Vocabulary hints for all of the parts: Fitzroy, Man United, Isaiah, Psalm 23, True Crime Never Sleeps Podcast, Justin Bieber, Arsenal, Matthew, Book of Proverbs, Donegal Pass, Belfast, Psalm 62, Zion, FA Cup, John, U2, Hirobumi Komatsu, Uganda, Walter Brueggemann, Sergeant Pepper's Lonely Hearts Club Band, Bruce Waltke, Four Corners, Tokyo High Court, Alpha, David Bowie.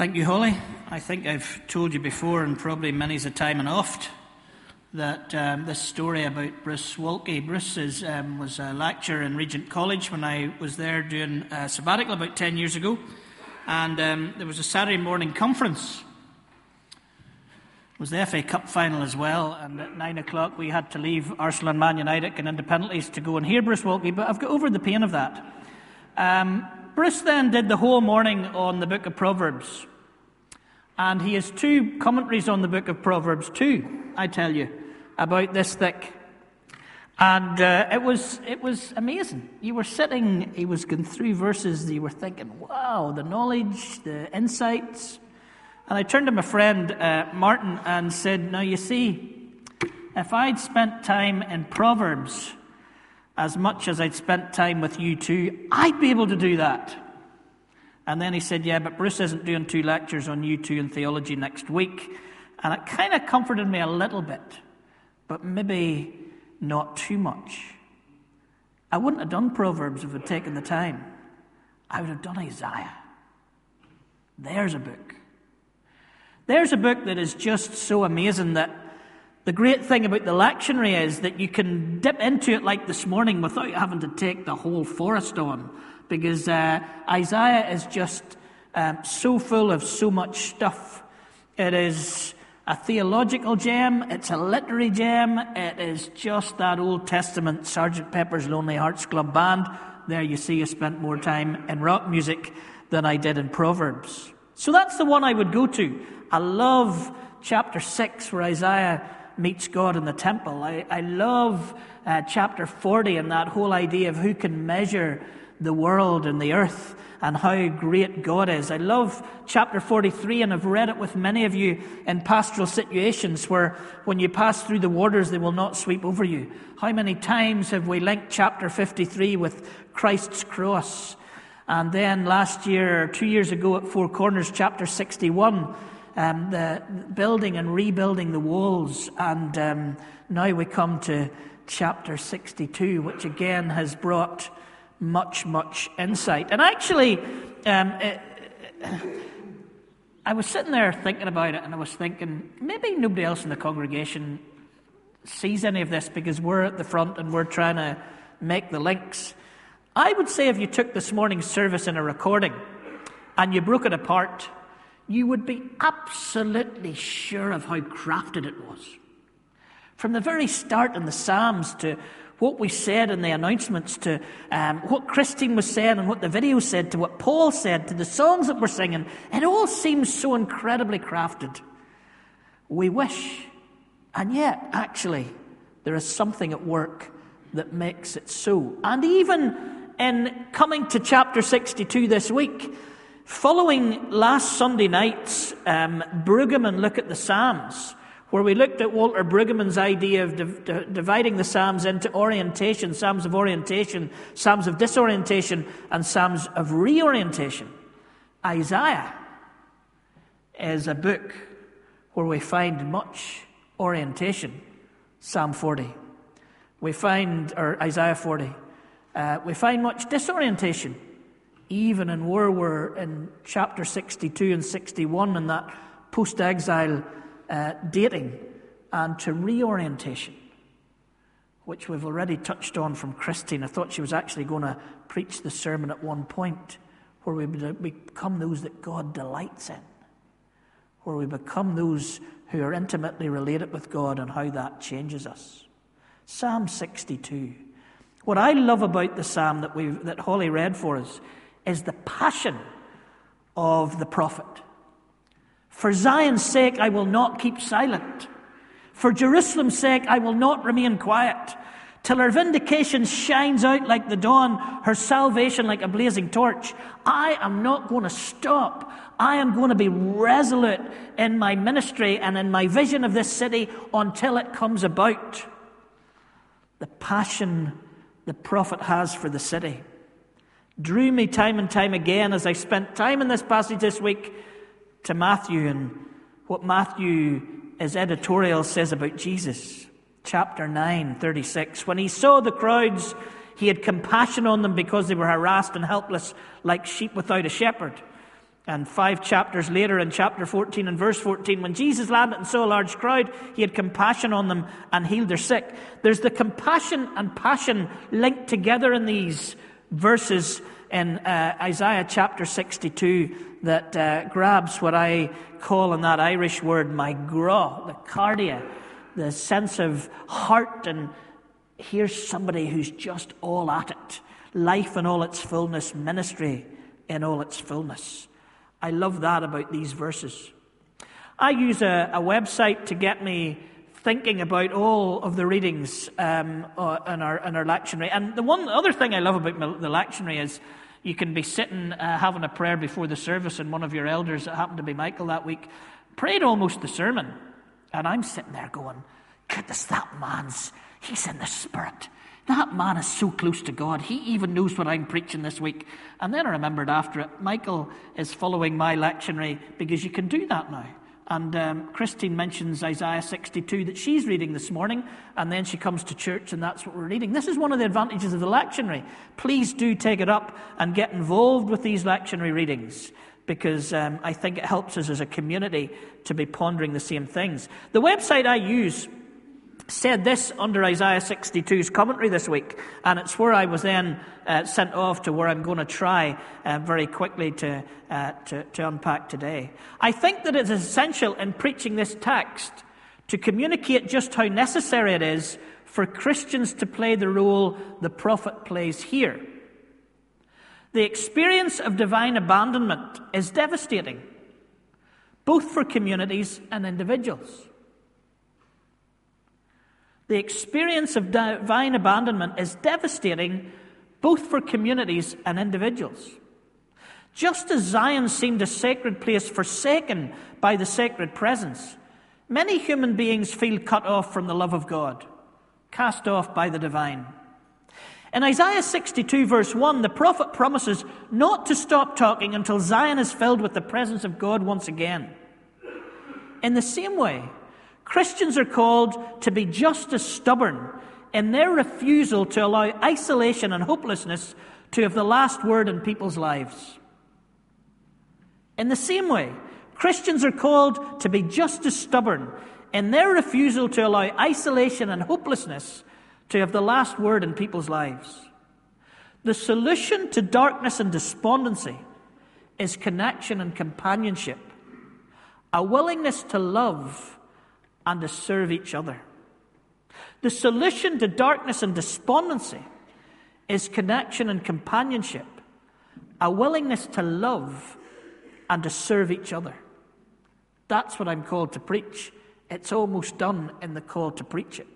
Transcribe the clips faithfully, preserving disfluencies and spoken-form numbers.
Thank you, Holly. I think I've told you before, and probably many's a time and oft, that um, this story about Bruce Waltke. Bruce is, um, was a lecturer in Regent College when I was there doing a sabbatical about ten years ago, and um, there was a Saturday morning conference. It was the F A Cup final as well, and at nine o'clock we had to leave Arsenal and Man United and into penalties to go and hear Bruce Waltke, but I've got over the pain of that. Um, Bruce then did the whole morning on the Book of Proverbs. And he has two commentaries on the Book of Proverbs, two, I tell you, about this thick. And uh, it was it was amazing. You were sitting, he was going through verses, you were thinking, wow, the knowledge, the insights. And I turned to my friend uh, Martin and said, now you see, if I'd spent time in Proverbs as much as I'd spent time with you two, I'd be able to do that. And then he said, yeah, but Bruce isn't doing two lectures on U two and theology next week. And it kind of comforted me a little bit, but maybe not too much. I wouldn't have done Proverbs if I'd taken the time. I would have done Isaiah. There's a book. There's a book that is just so amazing that the great thing about the lectionary is that you can dip into it like this morning without having to take the whole forest on. Because uh, Isaiah is just um, so full of so much stuff. It is a theological gem. It's a literary gem. It is just that Old Testament Sergeant Pepper's Lonely Hearts Club Band. There you see, I spent more time in rock music than I did in Proverbs. So that's the one I would go to. I love chapter six where Isaiah meets God in the temple. I, I love uh, chapter forty and that whole idea of who can measure the world and the earth and how great God is. I love chapter forty-three, and I've read it with many of you in pastoral situations where when you pass through the waters, they will not sweep over you. How many times have we linked chapter fifty-three with Christ's cross? And then last year, or two years ago at Four Corners, chapter sixty-one, um, the building and rebuilding the walls. And um, now we come to chapter sixty-two, which again has brought much, much insight. And actually, um, it, it, I was sitting there thinking about it, and I was thinking, maybe nobody else in the congregation sees any of this because we're at the front and we're trying to make the links. I would say if you took this morning's service in a recording and you broke it apart, you would be absolutely sure of how crafted it was. From the very start in the Psalms to what we said in the announcements, to um, what Christine was saying and what the video said, to what Paul said, to the songs that we're singing. It all seems so incredibly crafted. We wish. And yet, actually, there is something at work that makes it so. And even in coming to chapter sixty-two this week, following last Sunday night's um, Brueggemann and Look at the Psalms, where we looked at Walter Brueggemann's idea of div- d- dividing the Psalms into orientation, Psalms of orientation, Psalms of disorientation, and Psalms of reorientation. Isaiah is a book where we find much orientation. Psalm forty. We find, or Isaiah forty, uh, we find much disorientation, even in where we're in chapter sixty-two and sixty-one, in that post-exile Uh, dating, and to reorientation, which we've already touched on from Christine. I thought she was actually going to preach the sermon at one point, where we become those that God delights in, where we become those who are intimately related with God and how that changes us. Psalm sixty-two. What I love about the psalm that we've, that Holly read for us is the passion of the prophet. For Zion's sake, I will not keep silent. For Jerusalem's sake, I will not remain quiet. Till her vindication shines out like the dawn, her salvation like a blazing torch. I am not going to stop. I am going to be resolute in my ministry and in my vision of this city until it comes about. The passion the prophet has for the city drew me time and time again as I spent time in this passage this week to Matthew and what Matthew, his editorial, says about Jesus. Chapter nine, thirty-six. When he saw the crowds, he had compassion on them because they were harassed and helpless like sheep without a shepherd. And five chapters later, in chapter fourteen and verse fourteen, when Jesus landed and saw a large crowd, he had compassion on them and healed their sick. There's the compassion and passion linked together in these verses in uh, Isaiah chapter sixty-two that uh, grabs what I call in that Irish word, my gra, the cardia, the sense of heart. And here's somebody who's just all at it. Life in all its fullness, ministry in all its fullness. I love that about these verses. I use a, a website to get me thinking about all of the readings um, in, our, in our lectionary. And the one the other thing I love about my, the lectionary is you can be sitting, uh, having a prayer before the service, and one of your elders, it happened to be Michael that week, prayed almost the sermon. And I'm sitting there going, goodness, that man's, he's in the Spirit. That man is so close to God. He even knows what I'm preaching this week. And then I remembered after it, Michael is following my lectionary because you can do that now. And um, Christine mentions Isaiah sixty-two that she's reading this morning, and then she comes to church and that's what we're reading. This is one of the advantages of the lectionary. Please do take it up and get involved with these lectionary readings, because um, I think it helps us as a community to be pondering the same things. The website I use said this under Isaiah sixty-two's commentary this week, and it's where I was then uh, sent off to where I'm going to try uh, very quickly to, uh, to to unpack today. I think that it's essential in preaching this text to communicate just how necessary it is for Christians to play the role the prophet plays here. The experience of divine abandonment is devastating, both for communities and individuals. The experience of divine abandonment is devastating both for communities and individuals. Just as Zion seemed a sacred place forsaken by the sacred presence, many human beings feel cut off from the love of God, cast off by the divine. In Isaiah sixty-two verse one, the prophet promises not to stop talking until Zion is filled with the presence of God once again. In the same way, Christians are called to be just as stubborn in their refusal to allow isolation and hopelessness to have the last word in people's lives. In the same way, Christians are called to be just as stubborn in their refusal to allow isolation and hopelessness to have the last word in people's lives. The solution to darkness and despondency is connection and companionship, a willingness to love and to serve each other. The solution to darkness and despondency is connection and companionship, a willingness to love and to serve each other. That's what I'm called to preach. It's almost done in the call to preach it.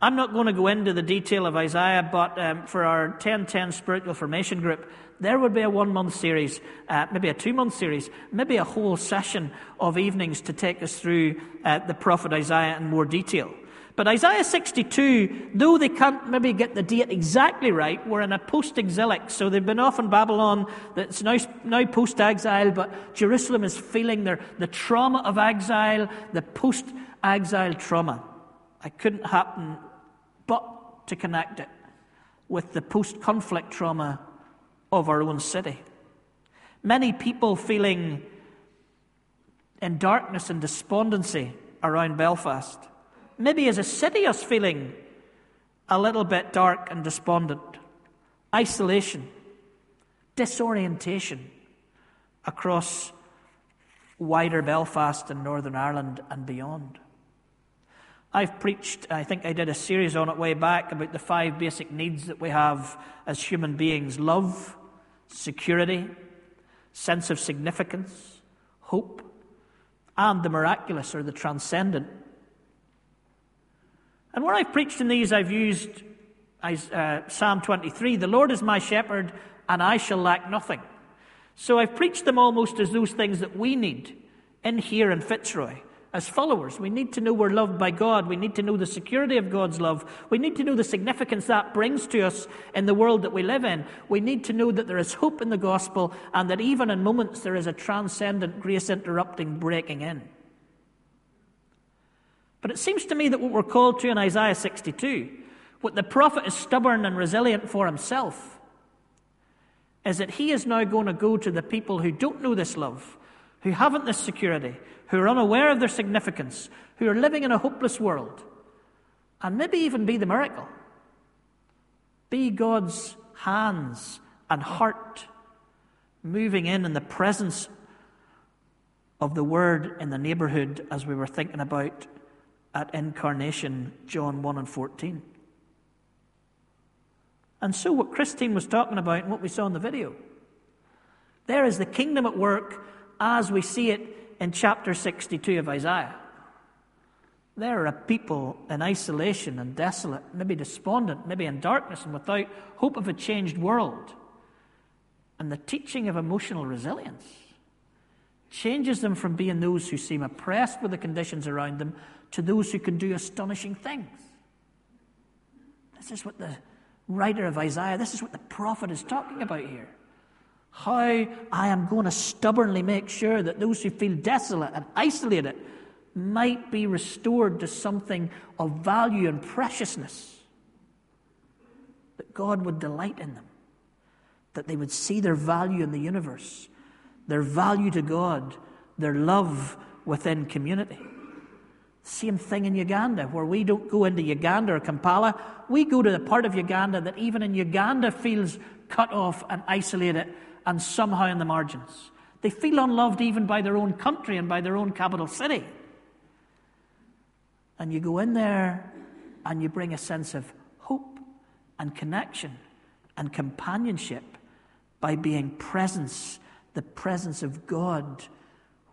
I'm not going to go into the detail of Isaiah, but um, for our ten ten Spiritual Formation group, there would be a one-month series, uh, maybe a two-month series, maybe a whole session of evenings to take us through uh, the prophet Isaiah in more detail. But Isaiah sixty-two, though they can't maybe get the date exactly right, we're in a post-exilic, so they've been off in Babylon, that's now, now post-exile, but Jerusalem is feeling their, the trauma of exile, the post-exile trauma. It couldn't happen but to connect it with the post-conflict trauma of our own city. Many people feeling in darkness and despondency around Belfast. Maybe as a city us feeling a little bit dark and despondent. Isolation, disorientation across wider Belfast and Northern Ireland and beyond. I've preached, I think I did a series on it way back about the five basic needs that we have as human beings. Love, security, sense of significance, hope, and the miraculous or the transcendent. And where I've preached in these, I've used uh, Psalm twenty-three, the Lord is my shepherd and I shall lack nothing. So I've preached them almost as those things that we need in here in Fitzroy. As followers, we need to know we're loved by God. We need to know the security of God's love. We need to know the significance that brings to us in the world that we live in. We need to know that there is hope in the gospel and that even in moments there is a transcendent, grace-interrupting breaking in. But it seems to me that what we're called to in Isaiah sixty-two, what the prophet is stubborn and resilient for himself, is that he is now going to go to the people who don't know this love, who haven't this security, who are unaware of their significance, who are living in a hopeless world, and maybe even be the miracle. Be God's hands and heart, moving in in the presence of the Word in the neighbourhood, as we were thinking about at Incarnation, John one and fourteen. And so what Christine was talking about and what we saw in the video, there is the kingdom at work as we see it in chapter sixty-two of Isaiah. There are a people in isolation and desolate, maybe despondent, maybe in darkness and without hope of a changed world. And the teaching of emotional resilience changes them from being those who seem oppressed with the conditions around them to those who can do astonishing things. This is what the writer of Isaiah, this is what the prophet is talking about here. How I am going to stubbornly make sure that those who feel desolate and isolated might be restored to something of value and preciousness, that God would delight in them, that they would see their value in the universe, their value to God, their love within community. Same thing in Uganda, where we don't go into Uganda or Kampala, we go to the part of Uganda that even in Uganda feels cut off and isolated and somehow in the margins. They feel unloved even by their own country and by their own capital city. And you go in there and you bring a sense of hope and connection and companionship by being presence, the presence of God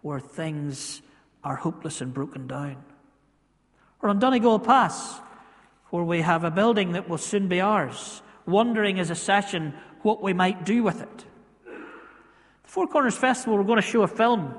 where things are hopeless and broken down. Or on Donegal Pass, where we have a building that will soon be ours, wondering as a session what we might do with it. The Four Corners Festival, we're going to show a film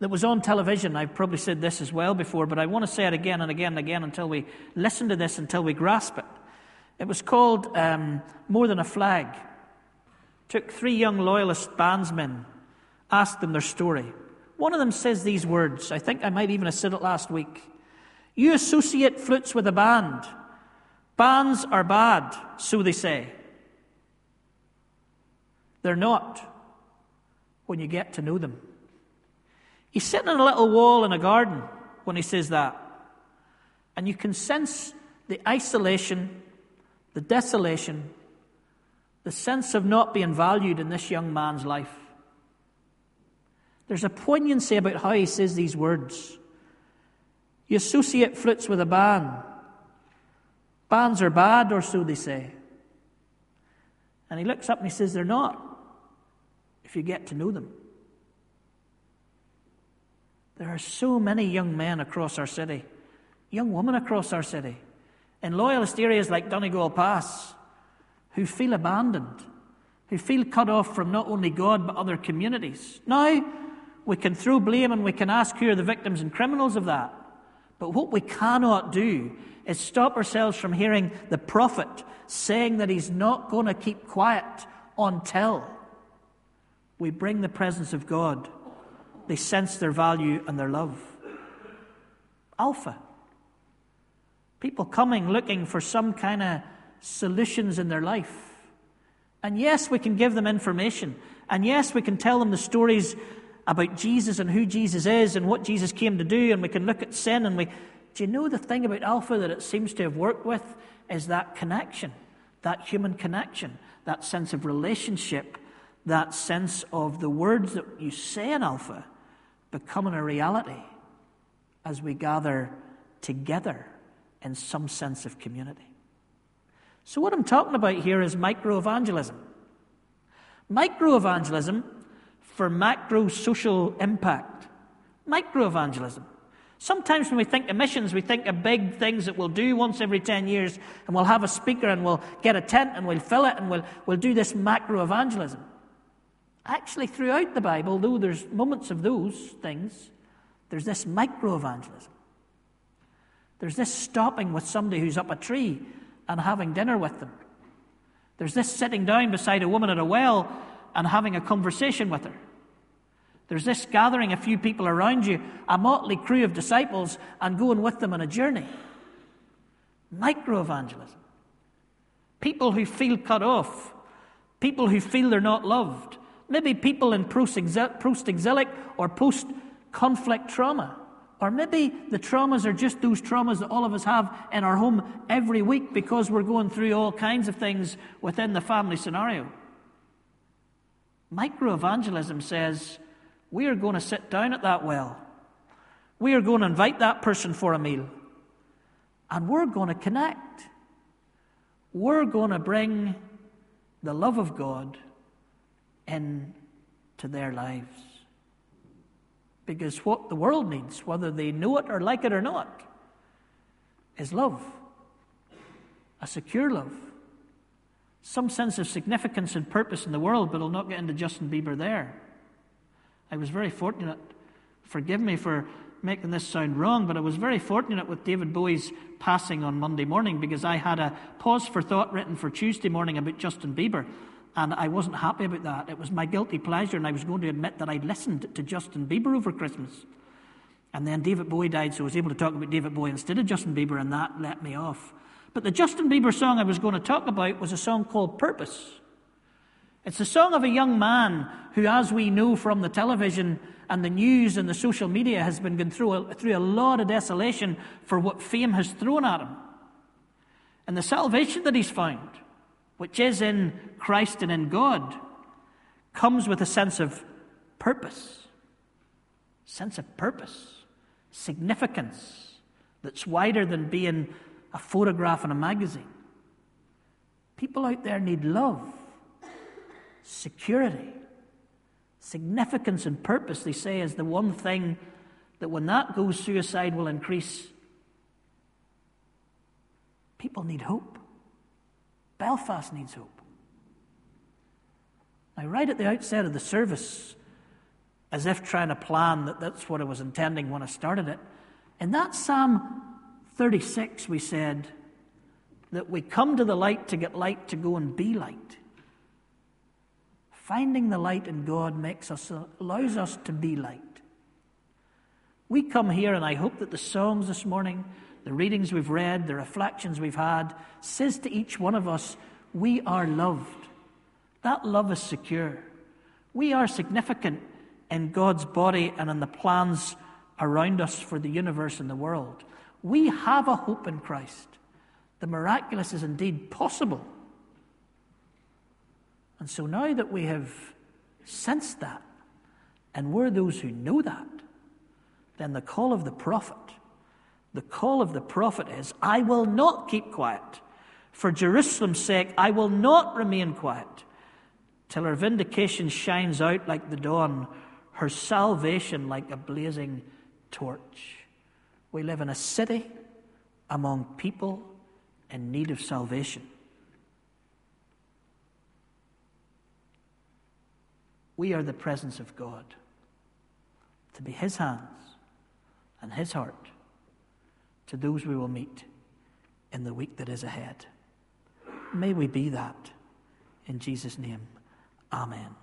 that was on television. I've probably said this as well before, but I want to say it again and again and again until we listen to this, until we grasp it. It was called um, More Than a Flag. Took three young loyalist bandsmen, asked them their story. One of them says these words. I think I might even have said it last week. You associate flutes with a band. Bands are bad, so they say. They're not when you get to know them. He's sitting on a little wall in a garden when he says that. And you can sense the isolation, the desolation, the sense of not being valued in this young man's life. There's a poignancy about how he says these words. You associate flutes with a band. Bands are bad, or so they say. And he looks up and he says, they're not, if you get to know them. There are so many young men across our city, young women across our city, in loyalist areas like Donegal Pass, who feel abandoned, who feel cut off from not only God but other communities. Now, we can throw blame and we can ask who are the victims and criminals of that. But what we cannot do is stop ourselves from hearing the prophet saying that he's not going to keep quiet until we bring the presence of God. They sense their value and their love. Alpha. People coming looking for some kind of solutions in their life. And yes, we can give them information. And yes, we can tell them the stories about Jesus and who Jesus is and what Jesus came to do. And we can look at sin. And we, do you know the thing about Alpha that it seems to have worked with is that connection, that human connection, that sense of relationship, that sense of the words that you say in Alpha becoming a reality as we gather together in some sense of community. So what I'm talking about here is microevangelism. Microevangelism for macro-social impact. Microevangelism. Sometimes when we think of missions, we think of big things that we'll do once every ten years, and we'll have a speaker, and we'll get a tent, and we'll fill it, and we'll, we'll do this macroevangelism. Actually, throughout the Bible, though there's moments of those things, there's this microevangelism. There's this stopping with somebody who's up a tree and having dinner with them. There's this sitting down beside a woman at a well and having a conversation with her. There's this gathering a few people around you, a motley crew of disciples, and going with them on a journey. Microevangelism. People who feel cut off, people who feel they're not loved, maybe people in post-exilic or post-conflict trauma, or maybe the traumas are just those traumas that all of us have in our home every week because we're going through all kinds of things within the family scenario. Microevangelism says, we are going to sit down at that well. We are going to invite that person for a meal. And we're going to connect. We're going to bring the love of God into their lives. Because what the world needs, whether they know it or like it or not, is love. A secure love. Some sense of significance and purpose in the world, but I'll not get into Justin Bieber there. I was very fortunate. Forgive me for making this sound wrong, but I was very fortunate with David Bowie's passing on Monday morning because I had a pause for thought written for Tuesday morning about Justin Bieber, and I wasn't happy about that. It was my guilty pleasure, and I was going to admit that I listened to Justin Bieber over Christmas. And then David Bowie died, so I was able to talk about David Bowie instead of Justin Bieber, and that let me off. But the Justin Bieber song I was going to talk about was a song called Purpose. It's the song of a young man who, as we know from the television and the news and the social media, has been going through a, through a lot of desolation for what fame has thrown at him. And the salvation that he's found, which is in Christ and in God, comes with a sense of purpose. Sense of purpose. Significance that's wider than being a photograph in a magazine. People out there need love. Security, significance and purpose, they say, is the one thing that when that goes, suicide will increase. People need hope. Belfast needs hope. Now, right at the outset of the service, as if trying to plan that that's what I was intending when I started it, in that Psalm thirty-six we said that we come to the light to get light, to go and be light. Finding the light in God makes us, allows us to be light. We come here, and I hope that the songs this morning, the readings we've read, the reflections we've had, says to each one of us, we are loved. That love is secure. We are significant in God's body and in the plans around us for the universe and the world. We have a hope in Christ. The miraculous is indeed possible. And so now that we have sensed that, and we're those who know that, then the call of the prophet, the call of the prophet is, I will not keep quiet. For Jerusalem's sake, I will not remain quiet till her vindication shines out like the dawn, her salvation like a blazing torch. We live in a city among people in need of salvation. We are the presence of God, to be his hands and his heart to those we will meet in the week that is ahead. May we be that. In Jesus' name, amen.